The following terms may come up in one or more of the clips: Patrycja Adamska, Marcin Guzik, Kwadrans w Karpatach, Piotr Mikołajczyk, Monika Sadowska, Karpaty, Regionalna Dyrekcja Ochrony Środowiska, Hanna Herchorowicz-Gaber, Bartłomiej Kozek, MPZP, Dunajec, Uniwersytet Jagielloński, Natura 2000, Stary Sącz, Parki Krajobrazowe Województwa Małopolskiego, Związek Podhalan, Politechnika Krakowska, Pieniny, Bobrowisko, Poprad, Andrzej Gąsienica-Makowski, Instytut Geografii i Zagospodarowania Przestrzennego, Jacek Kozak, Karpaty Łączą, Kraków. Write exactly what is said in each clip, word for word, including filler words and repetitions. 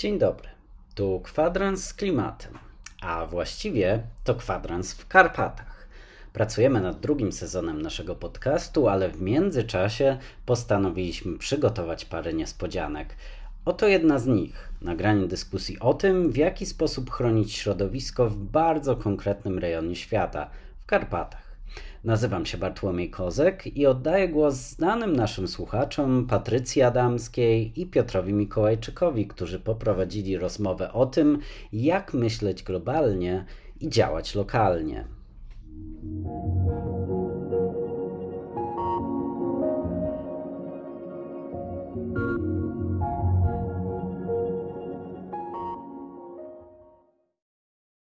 Dzień dobry, tu kwadrans z klimatem, a właściwie to kwadrans w Karpatach. Pracujemy nad drugim sezonem naszego podcastu, ale w międzyczasie postanowiliśmy przygotować parę niespodzianek. Oto jedna z nich, nagranie dyskusji o tym, w jaki sposób chronić środowisko w bardzo konkretnym rejonie świata, w Karpatach. Nazywam się Bartłomiej Kozek i oddaję głos znanym naszym słuchaczom Patrycji Adamskiej i Piotrowi Mikołajczykowi, którzy poprowadzili rozmowę o tym, jak myśleć globalnie i działać lokalnie.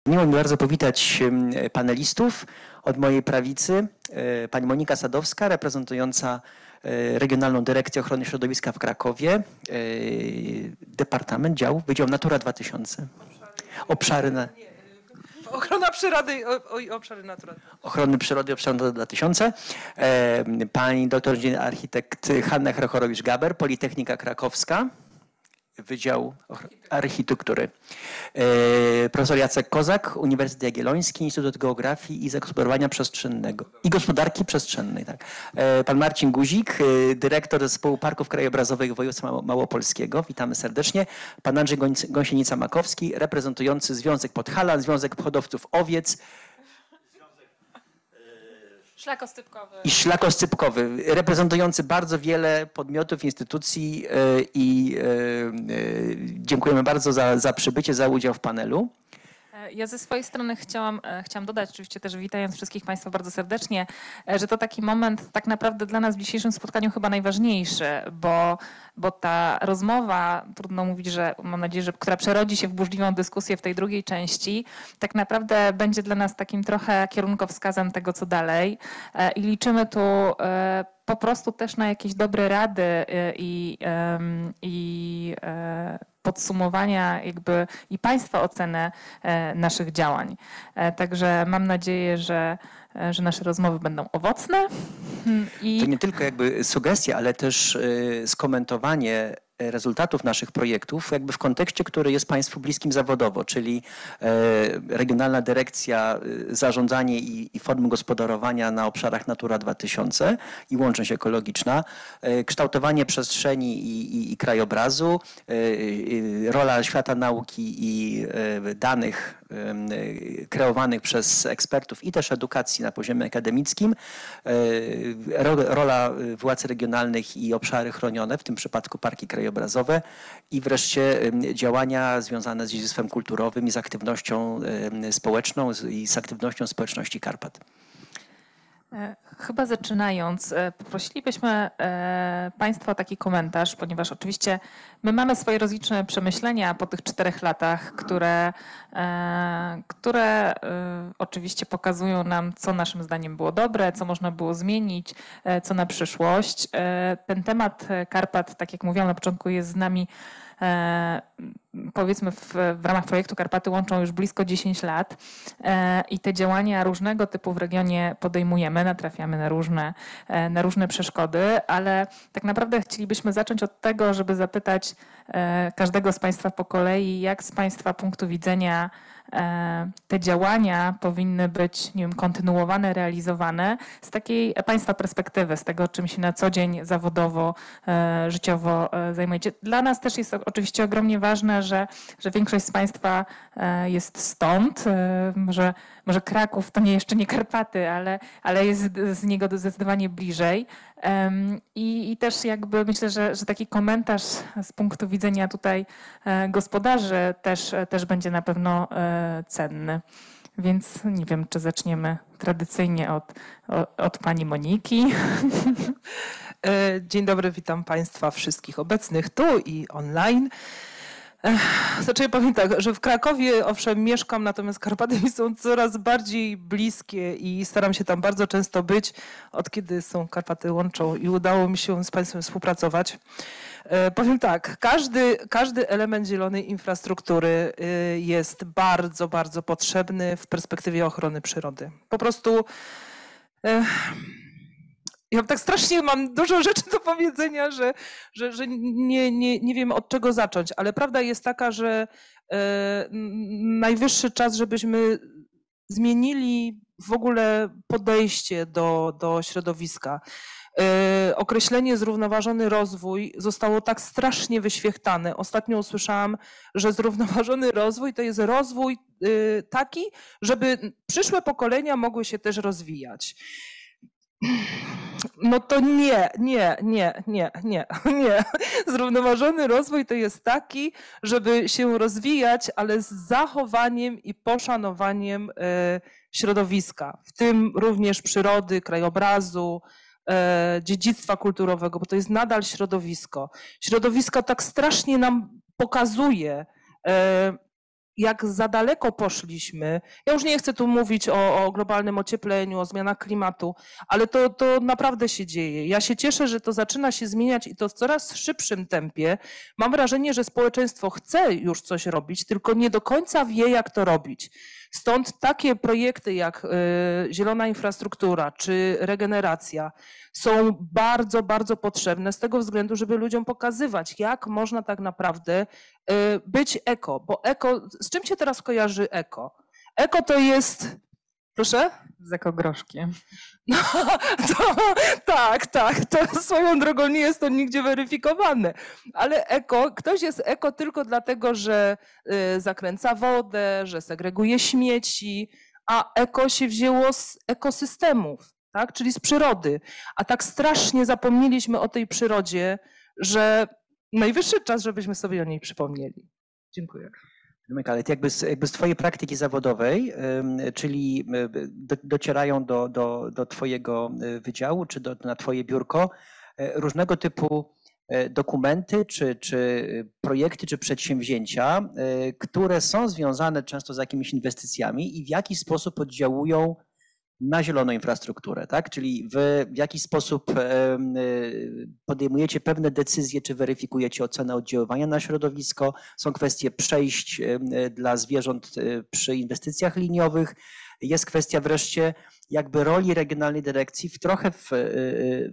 Miło mi bardzo powitać panelistów. Od mojej prawicy pani Monika Sadowska, reprezentująca Regionalną Dyrekcję Ochrony Środowiska w Krakowie, Departament Działu, Wydział Natura dwa tysiące. Obszary na... Ochrona przyrody, o, o, obszary natury. Ochrony przyrody, obszary natury dwa tysiące. Pani doktor architekt Hanna Herchorowicz-Gaber, Politechnika Krakowska. Wydział Architektury. Profesor Jacek Kozak, Uniwersytet Jagielloński, Instytut Geografii i Zagospodarowania Przestrzennego i Gospodarki Przestrzennej. Tak. Pan Marcin Guzik, dyrektor zespołu Parków Krajobrazowych Województwa Małopolskiego. Witamy serdecznie. Pan Andrzej Gąsienica-Makowski, reprezentujący Związek Podhalan, Związek Hodowców Owiec, Szlakoscypkowy. I szlakoscypkowy, reprezentujący bardzo wiele podmiotów, instytucji i dziękujemy bardzo za, za przybycie, za udział w panelu. Ja ze swojej strony chciałam, chciałam dodać, oczywiście też witając wszystkich Państwa bardzo serdecznie, że to taki moment tak naprawdę dla nas w dzisiejszym spotkaniu chyba najważniejszy, bo, bo ta rozmowa, trudno mówić, że mam nadzieję, że która przerodzi się w burzliwą dyskusję w tej drugiej części, tak naprawdę będzie dla nas takim trochę kierunkowskazem tego, co dalej i liczymy tu po prostu też na jakieś dobre rady i, i podsumowania jakby i Państwa ocenę naszych działań. Także mam nadzieję, że, że nasze rozmowy będą owocne. I... To nie tylko jakby sugestie, ale też skomentowanie rezultatów naszych projektów jakby w kontekście, który jest Państwu bliskim zawodowo, czyli Regionalna Dyrekcja Zarządzanie i Formy Gospodarowania na obszarach Natura dwa tysiące i Łączność Ekologiczna, kształtowanie przestrzeni i, i, i krajobrazu, rola świata nauki i danych kreowanych przez ekspertów i też edukacji na poziomie akademickim, rola władz regionalnych i obszary chronione, w tym przypadku parki krajobrazowe i wreszcie działania związane z dziedzictwem kulturowym i z aktywnością społeczną i z aktywnością społeczności Karpat. Chyba zaczynając, poprosilibyśmy Państwa o taki komentarz, ponieważ oczywiście my mamy swoje rozliczne przemyślenia po tych czterech latach, które, które oczywiście pokazują nam, co naszym zdaniem było dobre, co można było zmienić, co na przyszłość. Ten temat Karpat, tak jak mówiłam na początku, jest z nami powiedzmy w, w ramach projektu Karpaty Łączą już blisko dziesięć lat i te działania różnego typu w regionie podejmujemy, natrafiamy na różne, na różne przeszkody, ale tak naprawdę chcielibyśmy zacząć od tego, żeby zapytać każdego z Państwa po kolei, jak z Państwa punktu widzenia te działania powinny być, nie wiem, kontynuowane, realizowane z takiej Państwa perspektywy, z tego, czym się na co dzień zawodowo, życiowo zajmujecie. Dla nas też jest oczywiście ogromnie ważne, że, że większość z Państwa jest stąd. Może, może Kraków to nie jeszcze nie Karpaty, ale, ale jest z niego zdecydowanie bliżej. I, i też jakby myślę, że, że taki komentarz z punktu widzenia tutaj gospodarzy też, też będzie na pewno cenny. Więc nie wiem, czy zaczniemy tradycyjnie od, od pani Moniki. Dzień dobry, witam Państwa wszystkich obecnych tu i online. Znaczy ja powiem tak, że w Krakowie owszem mieszkam, natomiast Karpaty mi są coraz bardziej bliskie i staram się tam bardzo często być, od kiedy są Karpaty Łączą i udało mi się z Państwem współpracować. Powiem tak, każdy, każdy element zielonej infrastruktury jest bardzo, bardzo potrzebny w perspektywie ochrony przyrody. Po prostu Ja tak strasznie mam dużo rzeczy do powiedzenia, że, że, że nie, nie, nie wiem od czego zacząć, ale prawda jest taka, że e, najwyższy czas, żebyśmy zmienili w ogóle podejście do, do środowiska. E, określenie zrównoważony rozwój zostało tak strasznie wyświechtane. Ostatnio usłyszałam, że zrównoważony rozwój to jest rozwój e, taki, żeby przyszłe pokolenia mogły się też rozwijać. No to nie, nie, nie, nie, nie, nie. Zrównoważony rozwój to jest taki, żeby się rozwijać, ale z zachowaniem i poszanowaniem środowiska, w tym również przyrody, krajobrazu, dziedzictwa kulturowego, bo to jest nadal środowisko. Środowisko tak strasznie nam pokazuje, jak za daleko poszliśmy. Ja już nie chcę tu mówić o, o globalnym ociepleniu, o zmianach klimatu, ale to, to naprawdę się dzieje. Ja się cieszę, że to zaczyna się zmieniać i to w coraz szybszym tempie. Mam wrażenie, że społeczeństwo chce już coś robić, tylko nie do końca wie, jak to robić. Stąd takie projekty jak zielona infrastruktura czy regeneracja są bardzo, bardzo potrzebne z tego względu, żeby ludziom pokazywać, jak można tak naprawdę być eko. Bo eko, z czym się teraz kojarzy eko? Eko to jest... Proszę? Z ekogroszkiem. No, to, tak, tak. To swoją drogą nie jest to nigdzie weryfikowane. Ale eko, ktoś jest eko tylko dlatego, że zakręca wodę, że segreguje śmieci, a eko się wzięło z ekosystemów, tak? Czyli z przyrody. A tak strasznie zapomnieliśmy o tej przyrodzie, że najwyższy czas, żebyśmy sobie o niej przypomnieli. Dziękuję. Ale jakby z, jakby z twojej praktyki zawodowej, czyli do, docierają do, do, do twojego wydziału czy do, na twoje biurko różnego typu dokumenty czy, czy projekty czy przedsięwzięcia, które są związane często z jakimiś inwestycjami i w jakiś sposób oddziałują na zieloną infrastrukturę, tak? Czyli wy w jakiś sposób podejmujecie pewne decyzje, czy weryfikujecie ocenę oddziaływania na środowisko, są kwestie przejść dla zwierząt przy inwestycjach liniowych, jest kwestia wreszcie jakby roli regionalnej dyrekcji w trochę w,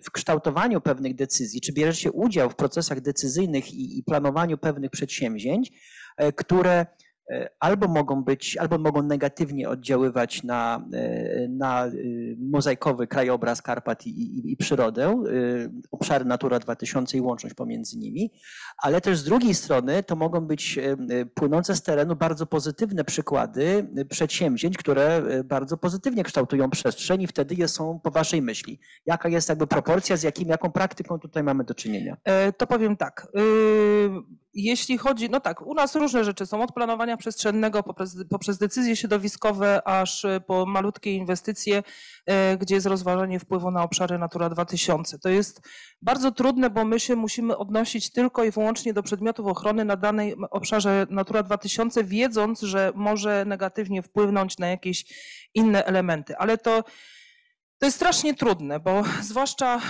w kształtowaniu pewnych decyzji, czy bierzecie udział w procesach decyzyjnych i, i planowaniu pewnych przedsięwzięć, które albo mogą być, albo mogą negatywnie oddziaływać na, na mozaikowy krajobraz Karpat i, i, i przyrodę, obszary Natura dwa tysiące i łączność pomiędzy nimi, ale też z drugiej strony to mogą być płynące z terenu bardzo pozytywne przykłady przedsięwzięć, które bardzo pozytywnie kształtują przestrzeń i wtedy są po waszej myśli. Jaka jest jakby proporcja, z jakim, jaką praktyką tutaj mamy do czynienia? To powiem tak. Jeśli chodzi, no tak, u nas różne rzeczy są, od planowania przestrzennego poprzez, poprzez decyzje środowiskowe, aż po malutkie inwestycje, gdzie jest rozważanie wpływu na obszary Natura dwa tysiące. To jest bardzo trudne, bo my się musimy odnosić tylko i wyłącznie do przedmiotów ochrony na danej obszarze Natura dwa tysiące, wiedząc, że może negatywnie wpłynąć na jakieś inne elementy. Ale to, to jest strasznie trudne, bo zwłaszcza...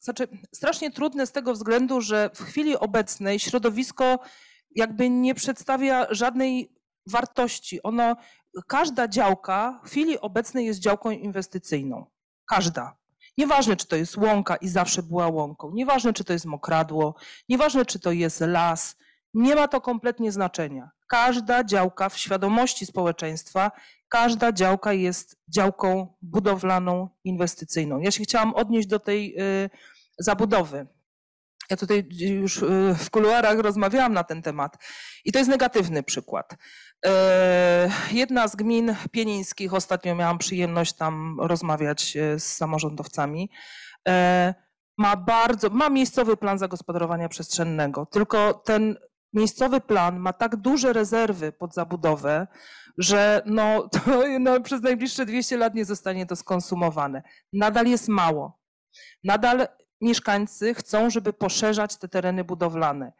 Znaczy, strasznie trudne z tego względu, że w chwili obecnej środowisko jakby nie przedstawia żadnej wartości. Ono, każda działka w chwili obecnej jest działką inwestycyjną. Każda. Nieważne, czy to jest łąka i zawsze była łąką. Nieważne, czy to jest mokradło. Nieważne, czy to jest las. Nie ma to kompletnie znaczenia. Każda działka w świadomości społeczeństwa, każda działka jest działką budowlaną, inwestycyjną. Ja się chciałam odnieść do tej y, zabudowy. Ja tutaj już y, w kuluarach rozmawiałam na ten temat i to jest negatywny przykład. Jedna z gmin pienińskich, ostatnio miałam przyjemność tam rozmawiać z samorządowcami, y, ma bardzo, ma miejscowy plan zagospodarowania przestrzennego, tylko ten miejscowy plan ma tak duże rezerwy pod zabudowę, że no, to, no, przez najbliższe dwieście lat nie zostanie to skonsumowane. Nadal jest mało. Nadal mieszkańcy chcą, żeby poszerzać te tereny budowlane,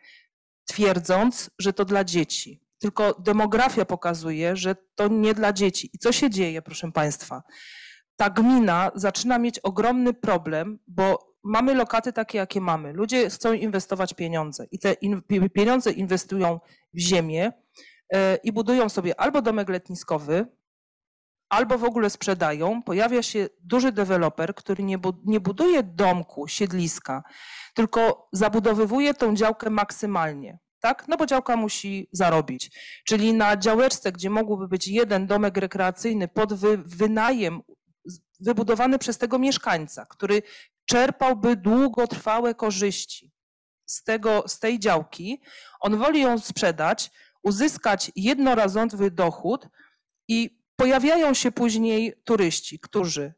twierdząc, że to dla dzieci. Tylko demografia pokazuje, że to nie dla dzieci. I co się dzieje, proszę państwa? Ta gmina zaczyna mieć ogromny problem, bo mamy lokaty takie, jakie mamy. Ludzie chcą inwestować pieniądze i te in, pieniądze inwestują w ziemię i budują sobie albo domek letniskowy, albo w ogóle sprzedają, pojawia się duży deweloper, który nie, bu- nie buduje domku, siedliska, tylko zabudowywuje tą działkę maksymalnie. Tak? No bo działka musi zarobić. Czyli na działeczce, gdzie mógłby być jeden domek rekreacyjny pod wy- wynajem wybudowany przez tego mieszkańca, który czerpałby długotrwałe korzyści z, tego, z tej działki, on woli ją sprzedać, uzyskać jednorazowy dochód i pojawiają się później turyści, którzy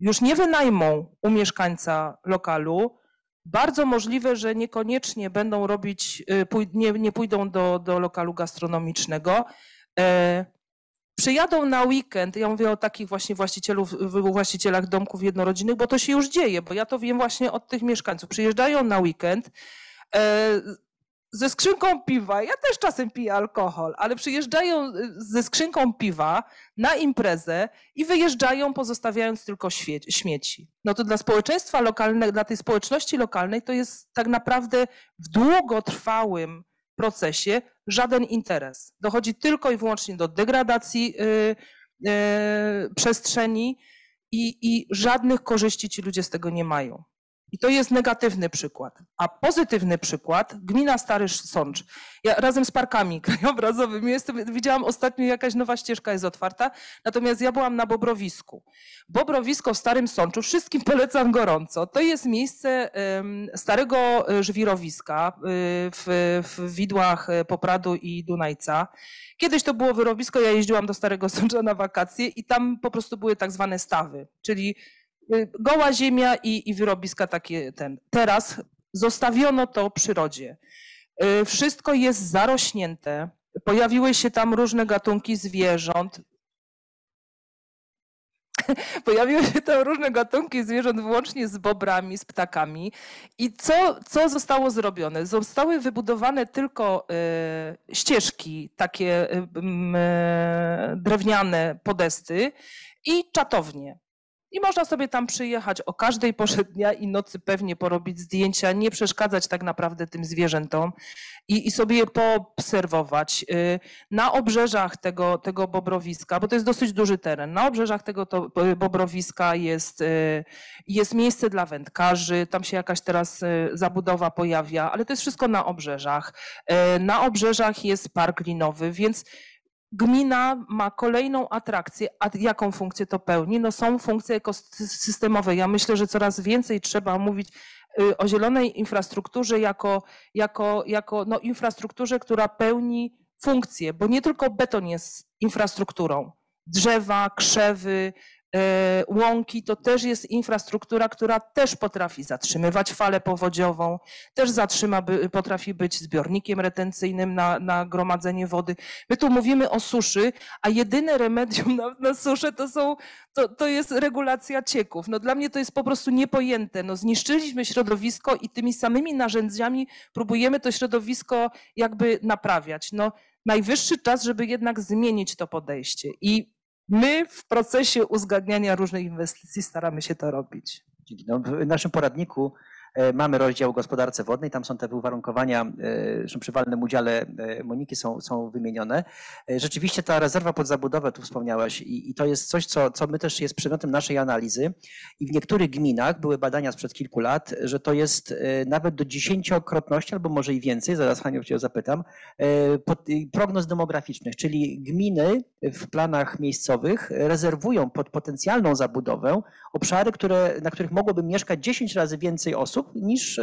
już nie wynajmą u mieszkańca lokalu. Bardzo możliwe, że niekoniecznie będą robić, nie, nie pójdą do, do lokalu gastronomicznego. Przyjadą na weekend, ja mówię o takich właśnie właścicielów, właścicielach domków jednorodzinnych, bo to się już dzieje, bo ja to wiem właśnie od tych mieszkańców. Przyjeżdżają na weekend ze skrzynką piwa, ja też czasem piję alkohol, ale przyjeżdżają ze skrzynką piwa na imprezę i wyjeżdżają, pozostawiając tylko śmieci. No to dla społeczeństwa lokalnego, dla tej społeczności lokalnej to jest tak naprawdę w długotrwałym procesie żaden interes. Dochodzi tylko i wyłącznie do degradacji yy, yy, przestrzeni i, i żadnych korzyści ci ludzie z tego nie mają. I to jest negatywny przykład. A pozytywny przykład, gmina Stary Sącz. Ja razem z parkami krajobrazowymi jestem, widziałam ostatnio jakaś nowa ścieżka jest otwarta, natomiast ja byłam na Bobrowisku. Bobrowisko w Starym Sączu, wszystkim polecam gorąco. To jest miejsce starego żwirowiska w, w widłach Popradu i Dunajca. Kiedyś to było wyrobisko, ja jeździłam do Starego Sącza na wakacje i tam po prostu były tak zwane stawy, czyli goła ziemia i, i wyrobiska takie ten. Teraz zostawiono to przyrodzie. Wszystko jest zarośnięte. Pojawiły się tam różne gatunki zwierząt. Pojawiły się tam różne gatunki zwierząt, włącznie z bobrami, z ptakami. I co, co zostało zrobione? Zostały wybudowane tylko y, ścieżki, takie y, y, drewniane podesty i czatownie. I można sobie tam przyjechać o każdej porze dnia i nocy pewnie porobić zdjęcia, nie przeszkadzać tak naprawdę tym zwierzętom i, i sobie je poobserwować. Na obrzeżach tego, tego Bobrowiska, bo to jest dosyć duży teren, na obrzeżach tego to Bobrowiska jest, jest miejsce dla wędkarzy, tam się jakaś teraz zabudowa pojawia, ale to jest wszystko na obrzeżach. Na obrzeżach jest park linowy, więc gmina ma kolejną atrakcję, a jaką funkcję to pełni? No są funkcje ekosystemowe. Ja myślę, że coraz więcej trzeba mówić o zielonej infrastrukturze jako, jako, jako no infrastrukturze, która pełni funkcję, bo nie tylko beton jest infrastrukturą. Drzewa, krzewy, łąki to też jest infrastruktura, która też potrafi zatrzymywać falę powodziową, też zatrzyma, potrafi być zbiornikiem retencyjnym na, na gromadzenie wody. My tu mówimy o suszy, a jedyne remedium na, na suszę to, są, to, to jest regulacja cieków. No dla mnie to jest po prostu niepojęte. No zniszczyliśmy środowisko i tymi samymi narzędziami próbujemy to środowisko jakby naprawiać. No najwyższy czas, żeby jednak zmienić to podejście i my w procesie uzgadniania różnych inwestycji staramy się to robić. No, w naszym poradniku mamy rozdział o gospodarce wodnej. Tam są te uwarunkowania, zresztą przy walnym udziale Moniki są, są wymienione. Rzeczywiście ta rezerwa pod zabudowę, tu wspomniałaś, i, i to jest coś, co, co my też jest przedmiotem naszej analizy. I w niektórych gminach były badania sprzed kilku lat, że to jest nawet do dziesięciokrotności, albo może i więcej, zaraz Haniu cię zapytam, pod prognoz demograficznych, czyli gminy w planach miejscowych rezerwują pod potencjalną zabudowę obszary, które, na których mogłoby mieszkać dziesięć razy więcej osób, niż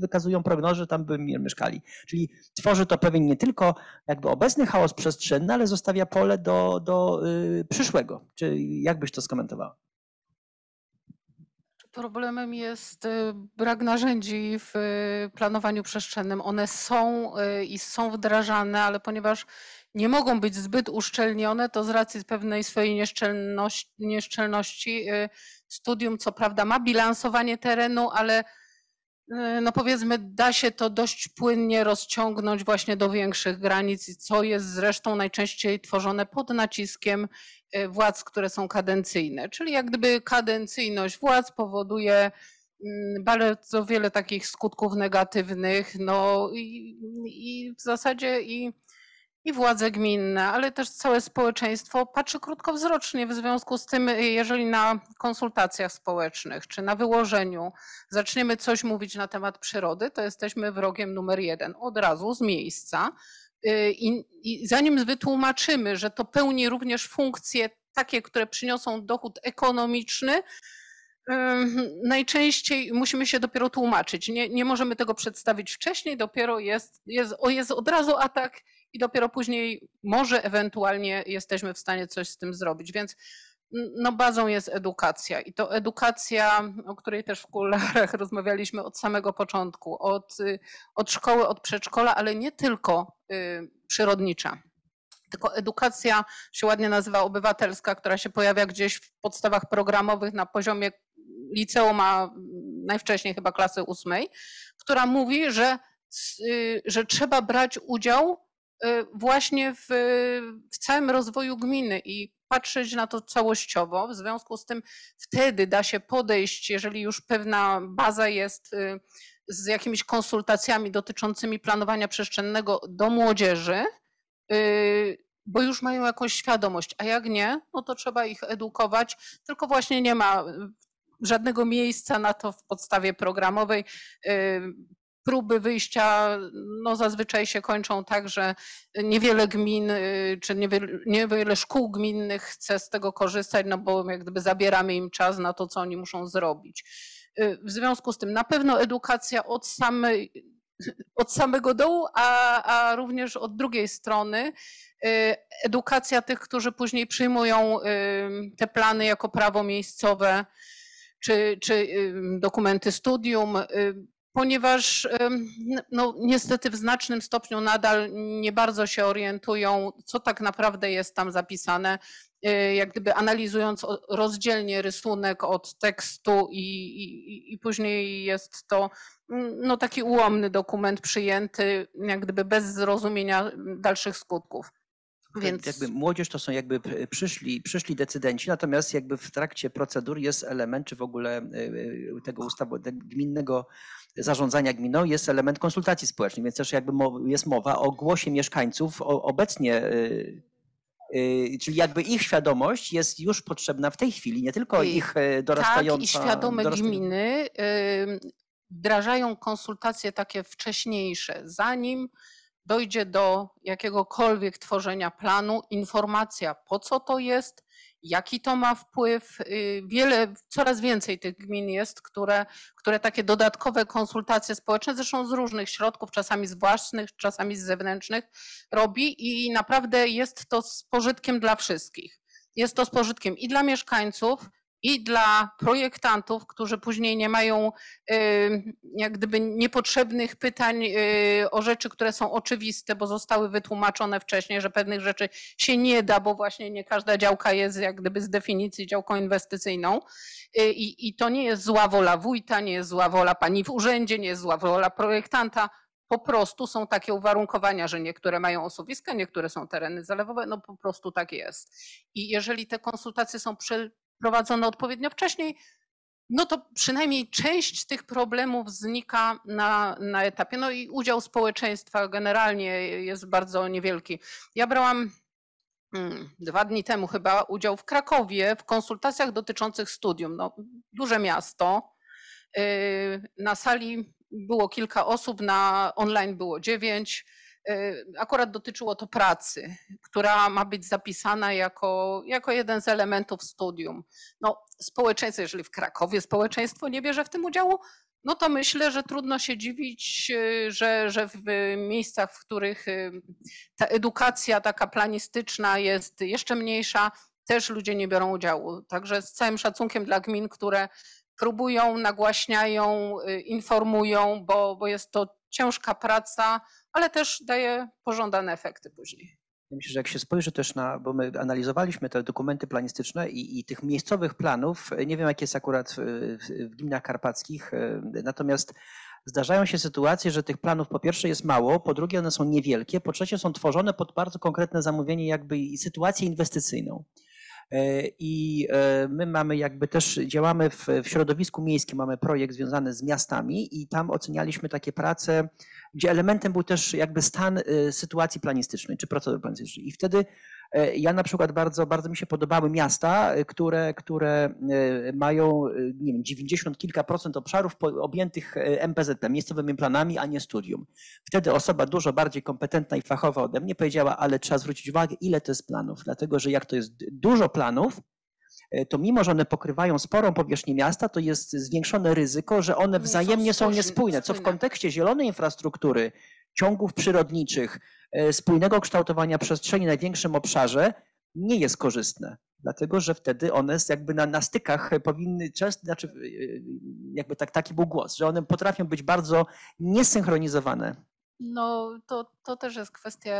wykazują prognozy, że tam by mieszkali. Czyli tworzy to pewien nie tylko jakby obecny chaos przestrzenny, ale zostawia pole do, do przyszłego. Czy jak byś to skomentowała? Problemem jest brak narzędzi w planowaniu przestrzennym. One są i są wdrażane, ale ponieważ nie mogą być zbyt uszczelnione, to z racji pewnej swojej nieszczelności, nieszczelności studium, co prawda ma bilansowanie terenu, ale no powiedzmy da się to dość płynnie rozciągnąć właśnie do większych granic, co jest zresztą najczęściej tworzone pod naciskiem władz, które są kadencyjne. Czyli jak gdyby kadencyjność władz powoduje bardzo wiele takich skutków negatywnych, no i, i w zasadzie i i władze gminne, ale też całe społeczeństwo patrzy krótkowzrocznie w związku z tym, jeżeli na konsultacjach społecznych czy na wyłożeniu zaczniemy coś mówić na temat przyrody, to jesteśmy wrogiem numer jeden od razu z miejsca. I, i zanim wytłumaczymy, że to pełni również funkcje takie, które przyniosą dochód ekonomiczny, najczęściej musimy się dopiero tłumaczyć. Nie, nie możemy tego przedstawić wcześniej, dopiero jest, jest, o, jest od razu atak i dopiero później może ewentualnie jesteśmy w stanie coś z tym zrobić. Więc no, bazą jest edukacja i to edukacja, o której też w kularach rozmawialiśmy od samego początku, od, od szkoły, od przedszkola, ale nie tylko y, przyrodnicza. Tylko edukacja się ładnie nazywa obywatelska, która się pojawia gdzieś w podstawach programowych na poziomie liceum, a najwcześniej chyba klasy ósmej, która mówi, że, że trzeba brać udział właśnie w, w całym rozwoju gminy i patrzeć na to całościowo. W związku z tym wtedy da się podejść, jeżeli już pewna baza jest z jakimiś konsultacjami dotyczącymi planowania przestrzennego do młodzieży, bo już mają jakąś świadomość, a jak nie, no to trzeba ich edukować, tylko właśnie nie ma żadnego miejsca na to w podstawie programowej. Próby wyjścia no zazwyczaj się kończą tak, że niewiele gmin czy niewiele, niewiele szkół gminnych chce z tego korzystać, no bo jak gdyby zabieramy im czas na to, co oni muszą zrobić. W związku z tym na pewno edukacja od samej od samego dołu, a, a również od drugiej strony edukacja tych, którzy później przyjmują te plany jako prawo miejscowe czy, czy dokumenty studium, ponieważ no, niestety w znacznym stopniu nadal nie bardzo się orientują, co tak naprawdę jest tam zapisane, jak gdyby analizując rozdzielnie rysunek od tekstu i, i, i później jest to no, taki ułomny dokument przyjęty, jak gdyby bez zrozumienia dalszych skutków. Więc jakby młodzież to są jakby przyszli, przyszli decydenci, natomiast jakby w trakcie procedur jest element, czy w ogóle tego ustawy gminnego zarządzania gminą jest element konsultacji społecznych, więc też jakby jest mowa o głosie mieszkańców obecnie. Czyli jakby ich świadomość jest już potrzebna w tej chwili, nie tylko ich dorastająca. Tak, i świadome gminy wdrażają konsultacje takie wcześniejsze, zanim dojdzie do jakiegokolwiek tworzenia planu, informacja po co to jest, jaki to ma wpływ. Wiele, coraz więcej tych gmin jest, które, które takie dodatkowe konsultacje społeczne, zresztą z różnych środków, czasami z własnych, czasami z zewnętrznych robi i naprawdę jest to z pożytkiem dla wszystkich. Jest to z pożytkiem i dla mieszkańców, i dla projektantów, którzy później nie mają jak gdyby niepotrzebnych pytań o rzeczy, które są oczywiste, bo zostały wytłumaczone wcześniej, że pewnych rzeczy się nie da, bo właśnie nie każda działka jest jak gdyby z definicji działką inwestycyjną. I, i to nie jest zła wola wójta, nie jest zła wola pani w urzędzie, nie jest zła wola projektanta. Po prostu są takie uwarunkowania, że niektóre mają osuwiska, niektóre są tereny zalewowe, no po prostu tak jest. I jeżeli te konsultacje są przy prowadzone odpowiednio wcześniej, no to przynajmniej część tych problemów znika na, na etapie. No i udział społeczeństwa generalnie jest bardzo niewielki. Ja brałam hmm, dwa dni temu chyba udział w Krakowie w konsultacjach dotyczących studium. No, duże miasto. Yy, na sali było kilka osób, na online było dziewięć. Akurat dotyczyło to pracy, która ma być zapisana jako, jako jeden z elementów studium. No, społeczeństwo, jeżeli w Krakowie społeczeństwo nie bierze w tym udziału, no to myślę, że trudno się dziwić, że, że w miejscach, w których ta edukacja taka planistyczna jest jeszcze mniejsza, też ludzie nie biorą udziału. Także z całym szacunkiem dla gmin, które próbują, nagłaśniają, informują, bo, bo jest to ciężka praca, ale też daje pożądane efekty później. Myślę, że jak się spojrzy też na, bo my analizowaliśmy te dokumenty planistyczne i, i tych miejscowych planów, nie wiem jak jest akurat w, w gminach karpackich, natomiast zdarzają się sytuacje, że tych planów po pierwsze jest mało, po drugie one są niewielkie, po trzecie są tworzone pod bardzo konkretne zamówienie jakby i sytuację inwestycyjną. I my mamy jakby też, działamy w, w środowisku miejskim, mamy projekt związany z miastami i tam ocenialiśmy takie prace, gdzie elementem był też jakby stan sytuacji planistycznej czy procedur planistycznych. I wtedy ja na przykład bardzo, bardzo mi się podobały miasta, które, które mają, nie wiem, dziewięćdziesiąt kilka procent obszarów objętych M P Z P, miejscowymi planami, a nie studium. Wtedy osoba dużo bardziej kompetentna i fachowa ode mnie powiedziała, ale trzeba zwrócić uwagę, ile to jest planów, dlatego że jak to jest dużo planów, to mimo, że one pokrywają sporą powierzchnię miasta, to jest zwiększone ryzyko, że one wzajemnie są niespójne, co w kontekście zielonej infrastruktury, ciągów przyrodniczych, spójnego kształtowania przestrzeni na największym obszarze nie jest korzystne, dlatego że wtedy one jakby na, na stykach powinny, często, znaczy jakby tak, taki był głos, że one potrafią być bardzo niesynchronizowane. No to, to też jest kwestia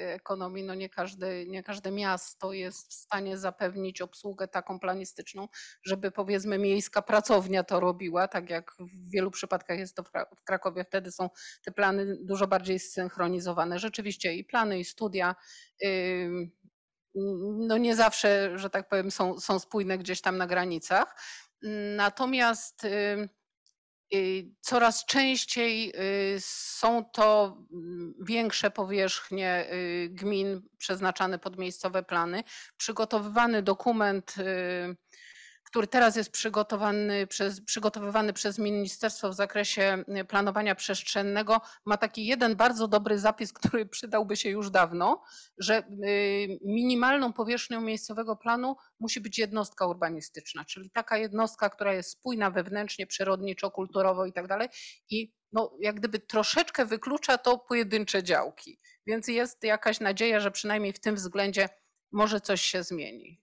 ekonomii, no nie każdy, nie każde miasto jest w stanie zapewnić obsługę taką planistyczną, żeby powiedzmy miejska pracownia to robiła, tak jak w wielu przypadkach jest to w Krakowie, wtedy są te plany dużo bardziej zsynchronizowane. Rzeczywiście i plany, i studia, yy, no nie zawsze, że tak powiem, są, są spójne gdzieś tam na granicach, natomiast yy, coraz częściej są to większe powierzchnie gmin przeznaczane pod miejscowe plany. Przygotowywany dokument, który teraz jest przygotowany przez, przygotowywany przez ministerstwo w zakresie planowania przestrzennego, ma taki jeden bardzo dobry zapis, który przydałby się już dawno, że minimalną powierzchnią miejscowego planu musi być jednostka urbanistyczna, czyli taka jednostka, która jest spójna wewnętrznie, przyrodniczo, kulturowo i tak dalej i no, jak gdyby troszeczkę wyklucza to pojedyncze działki, więc jest jakaś nadzieja, że przynajmniej w tym względzie może coś się zmieni.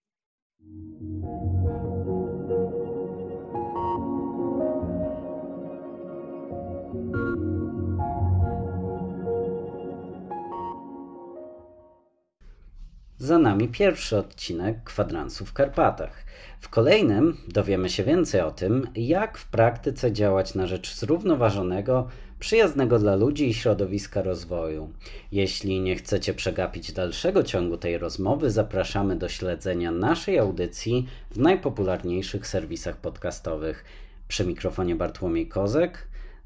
Za nami pierwszy odcinek Kwadransu w Karpatach. W kolejnym dowiemy się więcej o tym, jak w praktyce działać na rzecz zrównoważonego, przyjaznego dla ludzi i środowiska rozwoju. Jeśli nie chcecie przegapić dalszego ciągu tej rozmowy, zapraszamy do śledzenia naszej audycji w najpopularniejszych serwisach podcastowych. Przy mikrofonie Bartłomiej Kozek.